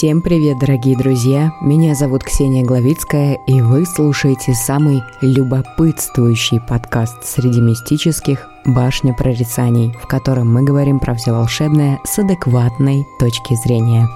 Всем привет, дорогие друзья! Меня зовут Ксения Главицкая, и вы слушаете самый любопытствующий подкаст среди мистических «Башня прорицаний», в котором мы говорим про все волшебное с адекватной точки зрения.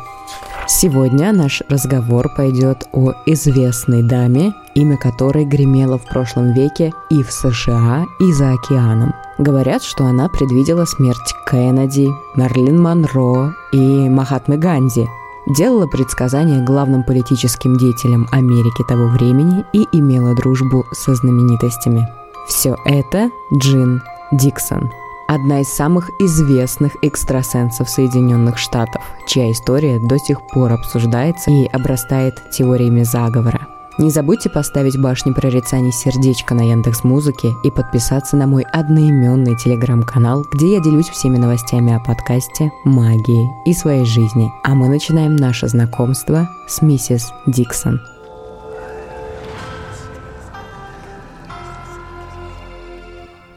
Сегодня наш разговор пойдет о известной даме, имя которой гремело в прошлом веке и в США, и за океаном. Говорят, что она предвидела смерть Кеннеди, Мэрилин Монро и Махатмы Ганди. Делала предсказания главным политическим деятелям Америки того времени и имела дружбу со знаменитостями. Все это Джин Диксон, одна из самых известных экстрасенсов Соединенных Штатов, чья история до сих пор обсуждается и обрастает теориями заговора. Не забудьте поставить «Башне прорицаний» сердечко на Яндекс.Музыке и подписаться на мой одноименный телеграм-канал, где я делюсь всеми новостями о подкасте, магии и своей жизни. А мы начинаем наше знакомство с миссис Диксон.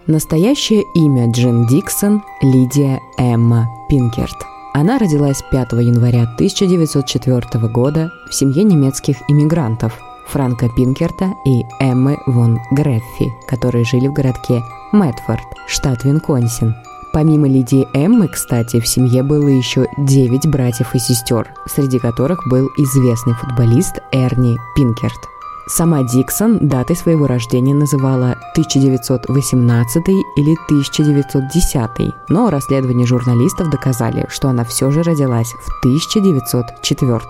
Настоящее имя Джин Диксон – Лидия Эмма Пинкерт. Она родилась 5 января 1904 года в семье немецких иммигрантов Франка Пинкерта и Эммы фон Греффи, которые жили в городке Мэтфорд, штат Висконсин. Помимо Лидии Эммы, кстати, в семье было еще 9 братьев и сестер, среди которых был известный футболист Эрни Пинкерт. Сама Диксон датой своего рождения называла 1918 или 1910, но расследования журналистов доказали, что она все же родилась в 1904.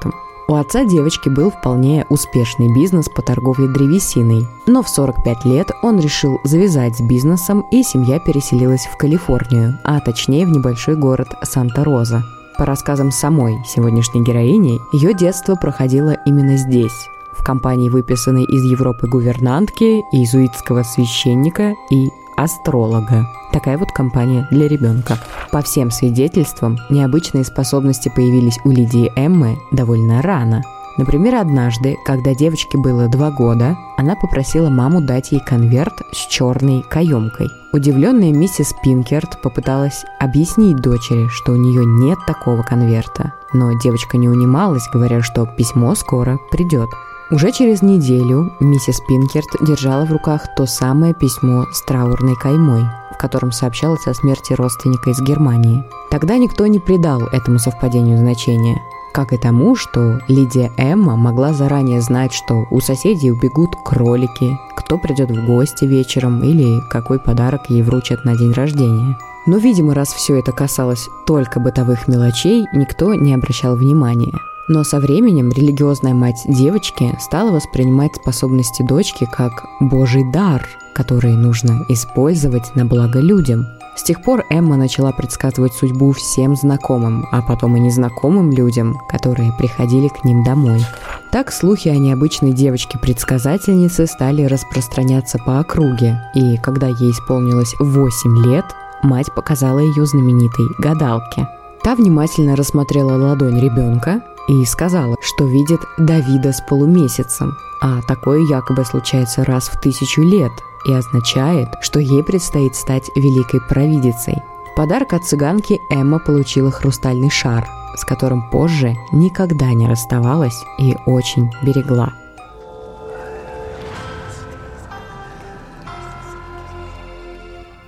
У отца девочки был вполне успешный бизнес по торговле древесиной, но в 45 лет он решил завязать с бизнесом, и семья переселилась в Калифорнию, а точнее в небольшой город Санта-Роза. По рассказам самой сегодняшней героини, ее детство проходило именно здесь, в компании выписанной из Европы гувернантки, иезуитского священника и астролога. Такая вот компания для ребенка. По всем свидетельствам, необычные способности появились у Лидии Эммы довольно рано. Например, однажды, когда девочке было 2 года, она попросила маму дать ей конверт с черной каемкой. Удивленная миссис Пинкерт попыталась объяснить дочери, что у нее нет такого конверта. Но девочка не унималась, говоря, что письмо скоро придет. Уже через неделю миссис Пинкерт держала в руках то самое письмо с траурной каймой, в котором сообщалось о смерти родственника из Германии. Тогда никто не придал этому совпадению значения, как и тому, что Лидия Эмма могла заранее знать, что у соседей убегут кролики, кто придет в гости вечером или какой подарок ей вручат на день рождения. Но, видимо, раз все это касалось только бытовых мелочей, никто не обращал внимания. Но со временем религиозная мать девочки стала воспринимать способности дочки как «божий дар», который нужно использовать на благо людям. С тех пор Эмма начала предсказывать судьбу всем знакомым, а потом и незнакомым людям, которые приходили к ним домой. Так слухи о необычной девочке-предсказательнице стали распространяться по округе, и когда ей исполнилось 8 лет, мать показала ее знаменитой гадалке. Та внимательно рассмотрела ладонь ребенка и сказала, что видит Давида с полумесяцем, а такое якобы случается раз в 1000 лет и означает, что ей предстоит стать великой провидицей. В подарок от цыганки Эмма получила хрустальный шар, с которым позже никогда не расставалась и очень берегла.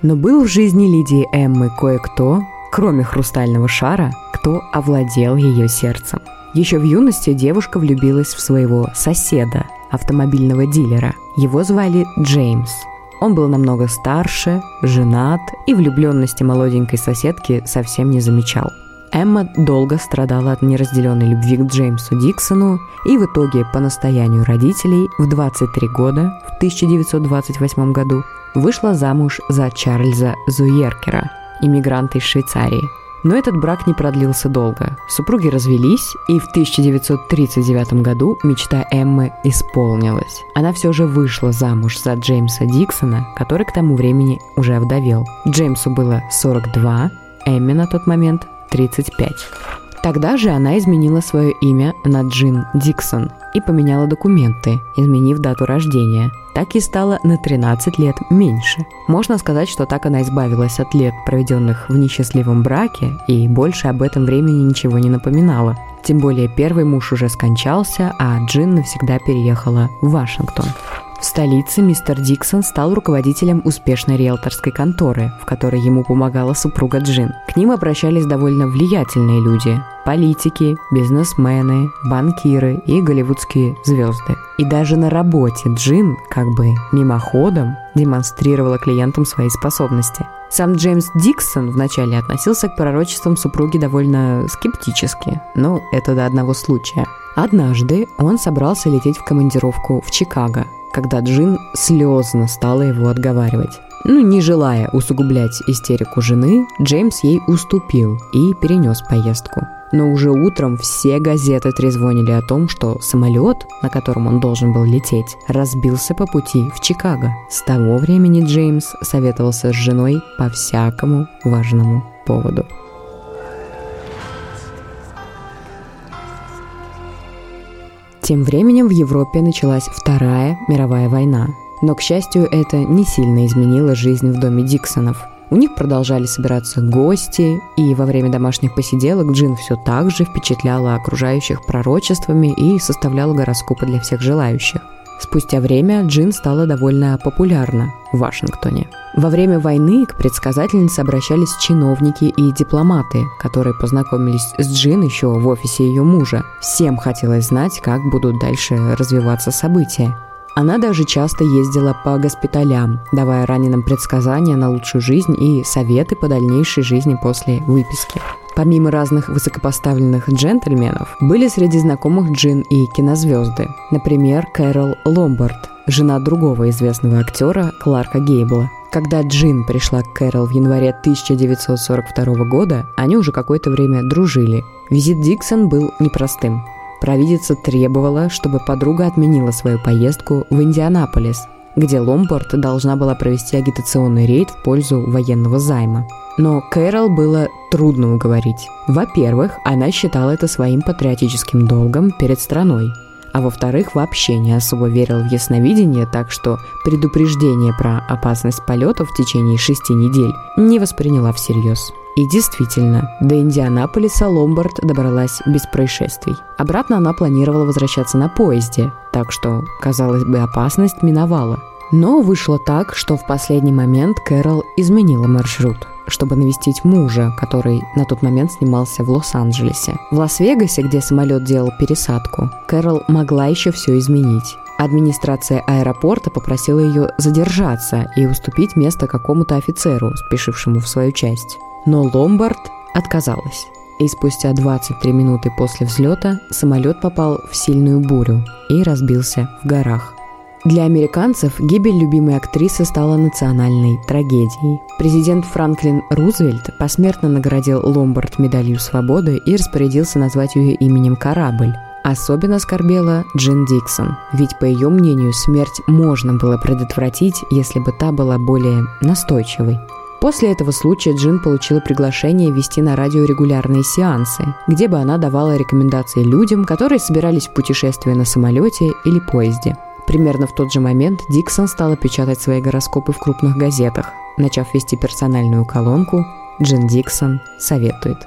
Но был в жизни Лидии Эммы кое-кто, кроме хрустального шара, кто овладел ее сердцем. Еще в юности девушка влюбилась в своего соседа, автомобильного дилера. Его звали Джеймс. Он был намного старше, женат и влюбленности молоденькой соседки совсем не замечал. Эмма долго страдала от неразделенной любви к Джеймсу Диксону и в итоге по настоянию родителей в 23 года, в 1928 году, вышла замуж за Чарльза Зуеркера, иммигранта из Швейцарии. Но этот брак не продлился долго. Супруги развелись, и в 1939 году мечта Эммы исполнилась. Она все же вышла замуж за Джеймса Диксона, который к тому времени уже овдовел. Джеймсу было 42, Эмме на тот момент 35. Тогда же она изменила свое имя на Джин Диксон и поменяла документы, изменив дату рождения. Так и стало на 13 лет меньше. Можно сказать, что так она избавилась от лет, проведенных в несчастливом браке, и больше об этом времени ничего не напоминала. Тем более первый муж уже скончался, а Джин навсегда переехала в Вашингтон. В столице мистер Диксон стал руководителем успешной риэлторской конторы, в которой ему помогала супруга Джин. К ним обращались довольно влиятельные люди – политики, бизнесмены, банкиры и голливудские звезды. И даже на работе Джин, как бы мимоходом, демонстрировала клиентам свои способности. Сам Джеймс Диксон вначале относился к пророчествам супруги довольно скептически, но это до одного случая. Однажды он собрался лететь в командировку в Чикаго, когда Джин слезно стала его отговаривать. Не желая усугублять истерику жены, Джеймс ей уступил и перенес поездку. Но уже утром все газеты трезвонили о том, что самолет, на котором он должен был лететь, разбился по пути в Чикаго. С того времени Джеймс советовался с женой по всякому важному поводу. Тем временем в Европе началась Вторая мировая война. Но, к счастью, это не сильно изменило жизнь в доме Диксонов. У них продолжали собираться гости, и во время домашних посиделок Джин все так же впечатляла окружающих пророчествами и составляла гороскопы для всех желающих. Спустя время Джин стала довольно популярна в Вашингтоне. Во время войны к предсказательнице обращались чиновники и дипломаты, которые познакомились с Джин еще в офисе ее мужа. Всем хотелось знать, как будут дальше развиваться события. Она даже часто ездила по госпиталям, давая раненым предсказания на лучшую жизнь и советы по дальнейшей жизни после выписки. Помимо разных высокопоставленных джентльменов, были среди знакомых Джин и кинозвезды. Например, Кэрол Ломбард, жена другого известного актера Кларка Гейбла. Когда Джин пришла к Кэрол в январе 1942 года, они уже какое-то время дружили. Визит Диксон был непростым. Провидица требовала, чтобы подруга отменила свою поездку в Индианаполис, где Ломбард должна была провести агитационный рейд в пользу военного займа. Но Кэрол было трудно уговорить. Во-первых, она считала это своим патриотическим долгом перед страной. А во-вторых, вообще не особо верила в ясновидение, так что предупреждение про опасность полетов в течение 6 недель не восприняла всерьез. И действительно, до Индианаполиса Ломбард добралась без происшествий. Обратно она планировала возвращаться на поезде, так что, казалось бы, опасность миновала. Но вышло так, что в последний момент Кэрол изменила маршрут, чтобы навестить мужа, который на тот момент снимался в Лос-Анджелесе. В Лас-Вегасе, где самолет делал пересадку, Кэрол могла еще все изменить. Администрация аэропорта попросила ее задержаться и уступить место какому-то офицеру, спешившему в свою часть. Но Ломбард отказалась, и спустя 23 минуты после взлета самолет попал в сильную бурю и разбился в горах. Для американцев гибель любимой актрисы стала национальной трагедией. Президент Франклин Рузвельт посмертно наградил Ломбард медалью свободы и распорядился назвать ее именем корабль. Особенно скорбела Джин Диксон, ведь, по ее мнению, смерть можно было предотвратить, если бы та была более настойчивой. После этого случая Джин получила приглашение вести на радио регулярные сеансы, где бы она давала рекомендации людям, которые собирались в путешествие на самолете или поезде. Примерно в тот же момент Диксон стала печатать свои гороскопы в крупных газетах, начав вести персональную колонку «Джин Диксон советует».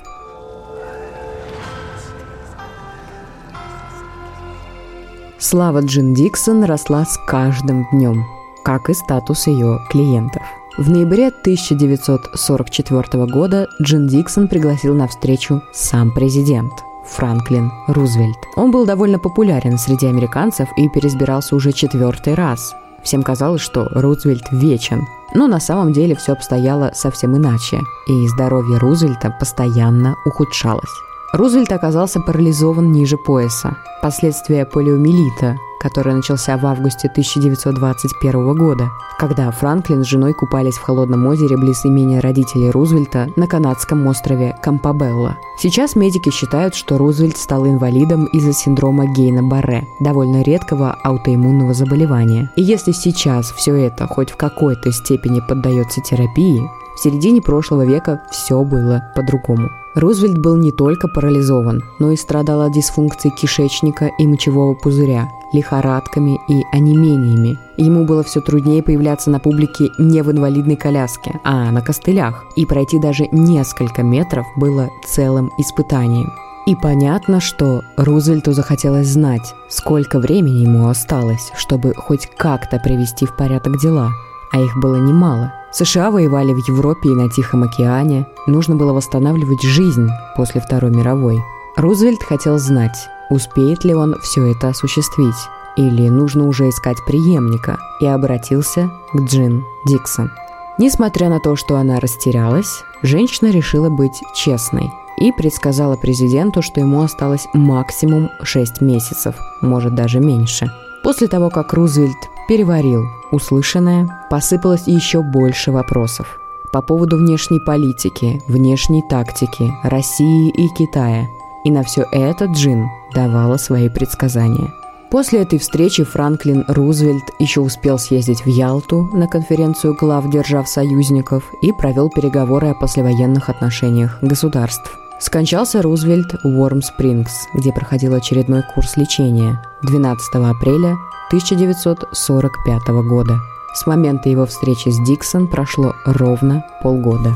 Слава Джин Диксон росла с каждым днем, как и статус ее клиентов. В ноябре 1944 года Джин Диксон пригласил на встречу сам президент Франклин Рузвельт. Он был довольно популярен среди американцев и переизбирался уже 4-й раз. Всем казалось, что Рузвельт вечен. Но на самом деле все обстояло совсем иначе, и здоровье Рузвельта постоянно ухудшалось. Рузвельт оказался парализован ниже пояса. Последствия полиомиелита, который начался в августе 1921 года, когда Франклин с женой купались в холодном озере близ имения родителей Рузвельта на канадском острове Кампабелла. Сейчас медики считают, что Рузвельт стал инвалидом из-за синдрома Гейна-Барре, довольно редкого аутоиммунного заболевания. И если сейчас все это хоть в какой-то степени поддается терапии, В середине прошлого века все было по-другому. Рузвельт был не только парализован, но и страдал от дисфункции кишечника и мочевого пузыря, лихорадками и онемениями. Ему было все труднее появляться на публике не в инвалидной коляске, а на костылях. И пройти даже несколько метров было целым испытанием. И понятно, что Рузвельту захотелось знать, сколько времени ему осталось, чтобы хоть как-то привести в порядок дела. А их было немало. США воевали в Европе и на Тихом океане. Нужно было восстанавливать жизнь после Второй мировой. Рузвельт хотел знать, успеет ли он все это осуществить, или нужно уже искать преемника, и обратился к Джин Диксон. Несмотря на то, что она растерялась, женщина решила быть честной и предсказала президенту, что ему осталось максимум 6 месяцев, может даже меньше. После того, как Рузвельт переварил услышанное, посыпалось еще больше вопросов по поводу внешней политики, внешней тактики, России и Китая. И на все это Джин давала свои предсказания. После этой встречи Франклин Рузвельт еще успел съездить в Ялту на конференцию глав держав-союзников и провел переговоры о послевоенных отношениях государств. Скончался Рузвельт в Уорм-Спрингс, где проходил очередной курс лечения, 12 апреля 1945 года. С момента его встречи с Диксон прошло ровно полгода.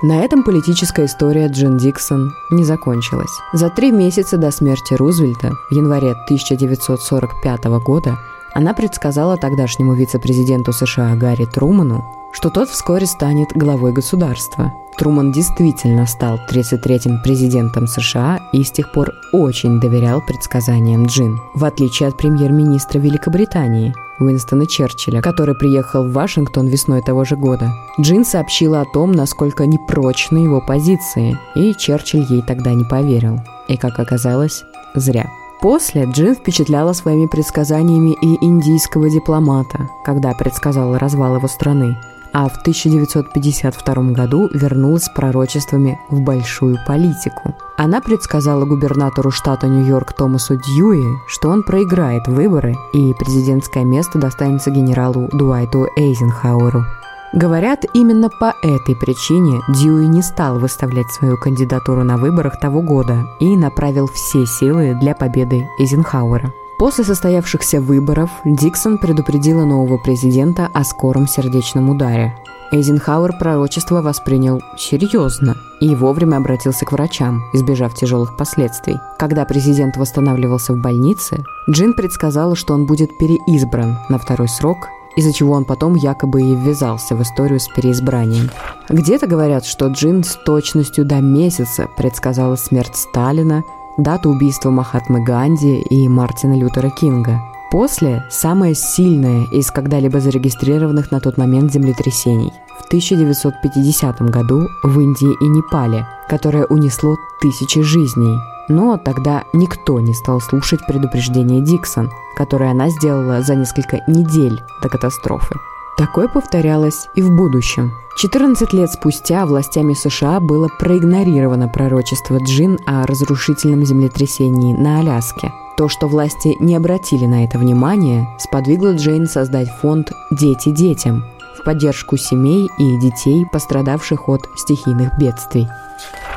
На этом политическая история Джин Диксон не закончилась. За 3 месяца до смерти Рузвельта, в январе 1945 года, она предсказала тогдашнему вице-президенту США Гарри Трумэну, что тот вскоре станет главой государства. Трумэн действительно стал 33-м президентом США и с тех пор очень доверял предсказаниям Джин, в отличие от премьер-министра Великобритании Уинстона Черчилля, который приехал в Вашингтон весной того же года. Джин сообщила о том, насколько непрочны его позиции, и Черчилль ей тогда не поверил. И, как оказалось, зря. После Джин впечатляла своими предсказаниями и индийского дипломата, когда предсказала развал его страны, а в 1952 году вернулась с пророчествами в большую политику. Она предсказала губернатору штата Нью-Йорк Томасу Дьюи, что он проиграет выборы, и президентское место достанется генералу Дуайту Эйзенхауэру. Говорят, именно по этой причине Дьюи не стал выставлять свою кандидатуру на выборах того года и направил все силы для победы Эйзенхауэра. После состоявшихся выборов Диксон предупредила нового президента о скором сердечном ударе. Эйзенхауэр пророчество воспринял серьезно и вовремя обратился к врачам, избежав тяжелых последствий. Когда президент восстанавливался в больнице, Джин предсказала, что он будет переизбран на второй срок, из-за чего он потом якобы и ввязался в историю с переизбранием. Где-то говорят, что Джин с точностью до месяца предсказала смерть Сталина, дату убийства Махатмы Ганди и Мартина Лютера Кинга. После – самое сильное из когда-либо зарегистрированных на тот момент землетрясений в 1950 году в Индии и Непале, которое унесло тысячи жизней. Но тогда никто не стал слушать предупреждение Диксон, которое она сделала за несколько недель до катастрофы. Такое повторялось и в будущем. 14 лет спустя властями США было проигнорировано пророчество Джин о разрушительном землетрясении на Аляске. То, что власти не обратили на это внимание, сподвигло Джейн создать фонд «Дети детям» в поддержку семей и детей, пострадавших от стихийных бедствий.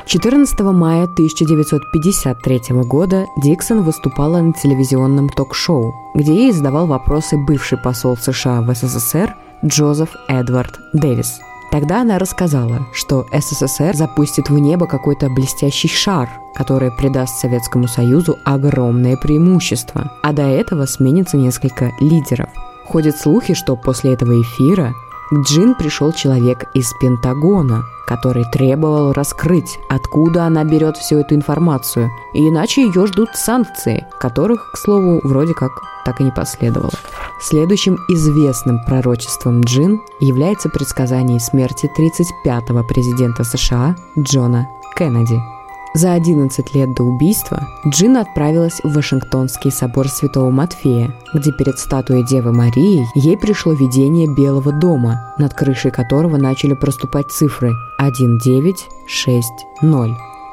14 мая 1953 года Диксон выступала на телевизионном ток-шоу, где ей задавал вопросы бывший посол США в СССР Джозеф Эдвард Дэвис. Тогда она рассказала, что СССР запустит в небо какой-то блестящий шар, который придаст Советскому Союзу огромное преимущество, а до этого сменится несколько лидеров. Ходят слухи, что после этого эфира к Джин пришел человек из Пентагона, который требовал раскрыть, откуда она берет всю эту информацию, и иначе ее ждут санкции, которых, к слову, вроде как так и не последовало. Следующим известным пророчеством Джин является предсказание смерти 35-го президента США Джона Кеннеди. За 11 лет до убийства Джин отправилась в Вашингтонский собор Святого Матфея, где перед статуей Девы Марии ей пришло видение Белого дома, над крышей которого начали проступать цифры 1960,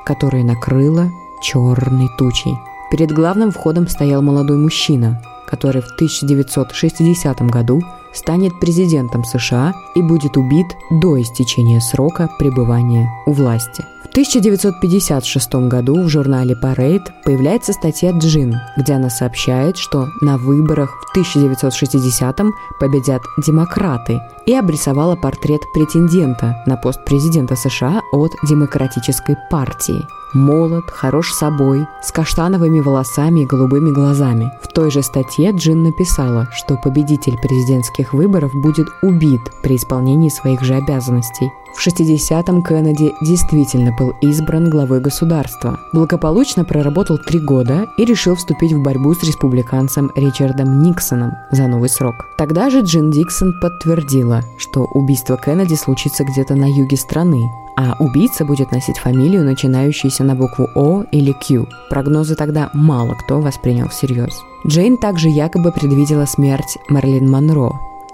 которые накрыло черной тучей. Перед главным входом стоял молодой мужчина. который в 1960 году станет президентом США и будет убит до истечения срока пребывания у власти. В 1956 году в журнале «Парейд» появляется статья «Джин», где она сообщает, что на выборах в 1960-м победят демократы, и обрисовала портрет претендента на пост президента США от Демократической партии. Молод, хорош собой, с каштановыми волосами и голубыми глазами. В той же статье Джин написала, что победитель президентских выборов будет убит при исполнении своих же обязанностей. В 60-м Кеннеди действительно был избран главой государства. Благополучно проработал 3 года и решил вступить в борьбу с республиканцем Ричардом Никсоном за новый срок. Тогда же Джин Диксон подтвердила, что убийство Кеннеди случится где-то на юге страны, а убийца будет носить фамилию, начинающуюся на букву О или Q. Прогнозы тогда мало кто воспринял всерьез. Джейн также якобы предвидела смерть Мэрилин Монро.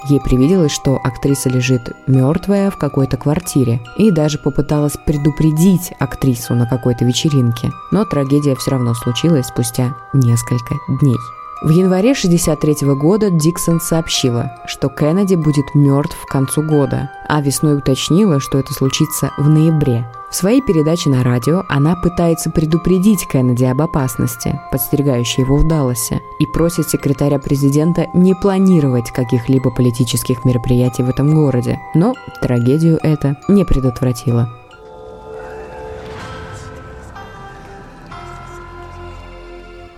Ей привиделось, что актриса лежит мертвая в какой-то квартире, и даже попыталась предупредить актрису на какой-то вечеринке. Но трагедия все равно случилась спустя несколько дней. В январе 1963 года Диксон сообщила, что Кеннеди будет мертв к концу года, а весной уточнила, что это случится в ноябре. В своей передаче на радио она пытается предупредить Кеннеди об опасности, подстерегающей его в Далласе, и просит секретаря президента не планировать каких-либо политических мероприятий в этом городе, но трагедию это не предотвратило.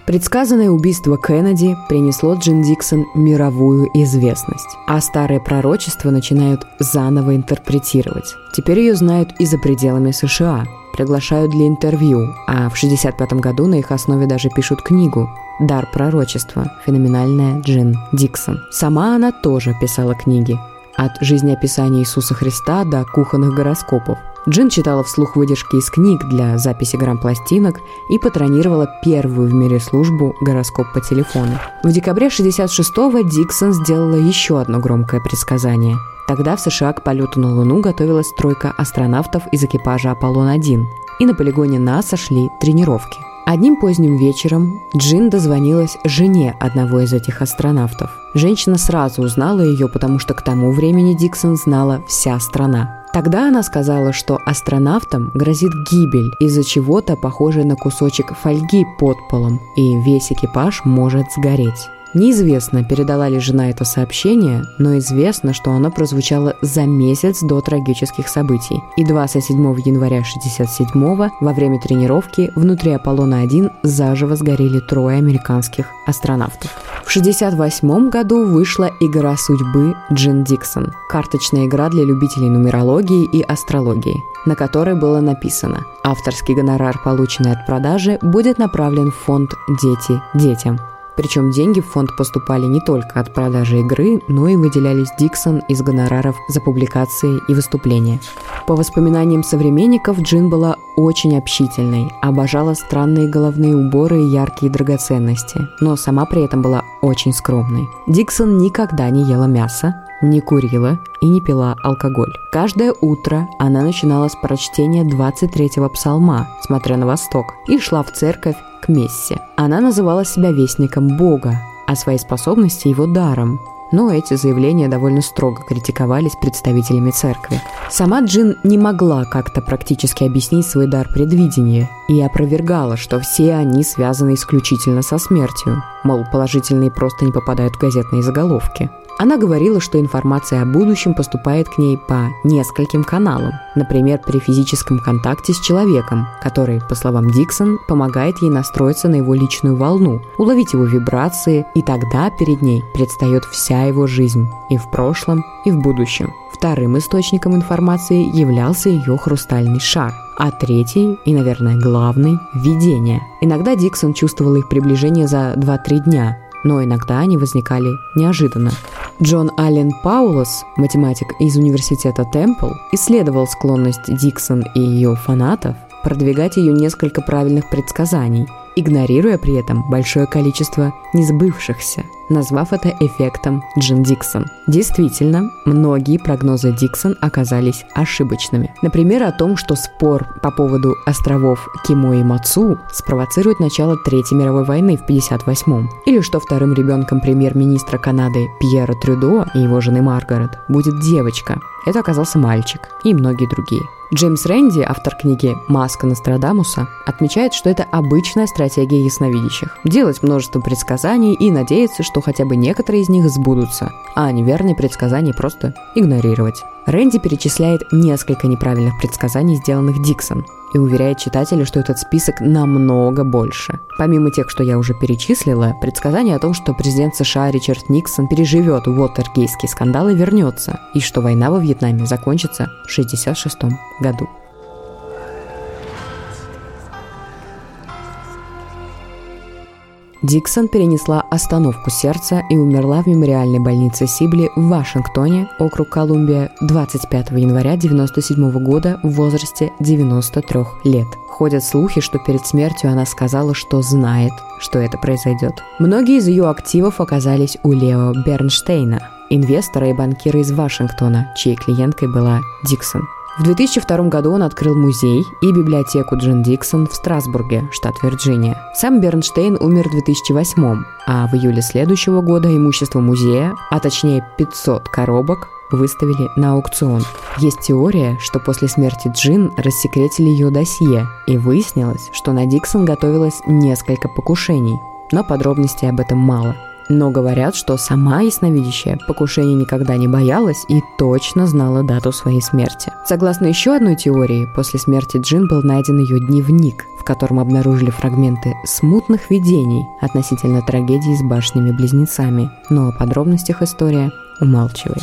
Предсказанное убийство Кеннеди принесло Джин Диксон мировую известность, а старые пророчества начинают заново интерпретировать. Теперь ее знают и за пределами США, приглашают для интервью, а в 1965 году на их основе даже пишут книгу «Дар пророчества. Феноменальная Джин Диксон». Сама она тоже писала книги. От жизнеописания Иисуса Христа до кухонных гороскопов. Джин читала вслух выдержки из книг для записи грампластинок и патронировала первую в мире службу «Гороскоп по телефону». В декабре 1966-го Диксон сделала еще одно громкое предсказание. Тогда в США к полету на Луну готовилась 3 астронавтов из экипажа «Аполлон-1», и на полигоне НАСА шли тренировки. Одним поздним вечером Джин дозвонилась жене одного из этих астронавтов. Женщина сразу узнала ее, потому что к тому времени Диксон знала вся страна. Тогда она сказала, что астронавтам грозит гибель из-за чего-то похожего на кусочек фольги под полом, и весь экипаж может сгореть. Неизвестно, передала ли жена это сообщение, но известно, что оно прозвучало за месяц до трагических событий. И 27 января 1967-го во время тренировки внутри Аполлона-1 заживо сгорели 3 американских астронавтов. В 1968 году вышла «Игра судьбы» Джин Диксон. Карточная игра для любителей нумерологии и астрологии, на которой было написано: авторский гонорар, полученный от продажи, будет направлен в фонд «Дети детям». Причем деньги в фонд поступали не только от продажи игры, но и выделялись Диксон из гонораров за публикации и выступления. По воспоминаниям современников, Джин была очень общительной, обожала странные головные уборы и яркие драгоценности, но сама при этом была очень скромной. Диксон никогда не ела мясо, не курила и не пила алкоголь. Каждое утро она начинала с прочтения 23-го псалма, смотря на восток, и шла в церковь к мессе. Она называла себя вестником Бога, а свои способности его даром. Но эти заявления довольно строго критиковались представителями церкви. Сама Джин не могла как-то практически объяснить свой дар предвидения и опровергала, что все они связаны исключительно со смертью. Мол, положительные просто не попадают в газетные заголовки. Она говорила, что информация о будущем поступает к ней по нескольким каналам, например, при физическом контакте с человеком, который, по словам Диксон, помогает ей настроиться на его личную волну, уловить его вибрации, и тогда перед ней предстает вся его жизнь и в прошлом, и в будущем. Вторым источником информации являлся ее хрустальный шар, а третий и, наверное, главный – видение. Иногда Диксон чувствовала их приближение за 2-3 дня, но иногда они возникали неожиданно. Джон Аллен Паулос, математик из университета Темпл, исследовал склонность Диксон и ее фанатов продвигать ее несколько правильных предсказаний, игнорируя при этом большое количество несбывшихся. назвав это эффектом Джин Диксон. Действительно, многие прогнозы Диксон оказались ошибочными. Например, о том, что спор по поводу островов Кимо и Мацу спровоцирует начало Третьей мировой войны в 1958-м, или что вторым ребенком премьер-министра Канады Пьера Трюдо и его жены Маргарет будет девочка. Это оказался мальчик, и многие другие. Джеймс Рэнди, автор книги «Маска Нострадамуса», отмечает, что это обычная стратегия ясновидящих – делать множество предсказаний и надеяться, что хотя бы некоторые из них сбудутся, а неверные предсказания просто игнорировать. Рэнди перечисляет несколько неправильных предсказаний, сделанных Диксон, и уверяет читателя, что этот список намного больше. Помимо тех, что я уже перечислила, предсказание о том, что президент США Ричард Никсон переживет уотергейские скандалы, вернется, и что война во Вьетнаме закончится в 1966 году. Диксон перенесла остановку сердца и умерла в мемориальной больнице Сибли в Вашингтоне, округ Колумбия, 25 января 1997 года в возрасте 93 лет. Ходят слухи, что перед смертью она сказала, что знает, что это произойдет. Многие из ее активов оказались у Лео Бернштейна, инвестора и банкира из Вашингтона, чьей клиенткой была Диксон. В 2002 году он открыл музей и библиотеку Джин Диксон в Страсбурге, штат Вирджиния. Сам Бернштейн умер в 2008, а в июле следующего года имущество музея, а точнее 500 коробок, выставили на аукцион. Есть теория, что после смерти Джин рассекретили ее досье, и выяснилось, что на Диксон готовилось несколько покушений, но подробностей об этом мало. Но говорят, что сама ясновидящая покушений никогда не боялась и точно знала дату своей смерти. Согласно еще одной теории, после смерти Джин был найден ее дневник, в котором обнаружили фрагменты смутных видений относительно трагедии с башнями-близнецами. Но о подробностях история умалчивает.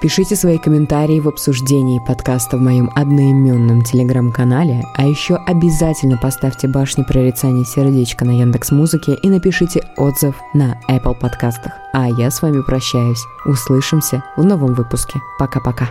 Пишите свои комментарии в обсуждении подкаста в моем одноименном телеграм-канале, а еще обязательно поставьте «Башню прорицаний» сердечко на Яндекс.Музыке и напишите отзыв на Apple подкастах. А я с вами прощаюсь. Услышимся в новом выпуске. Пока-пока.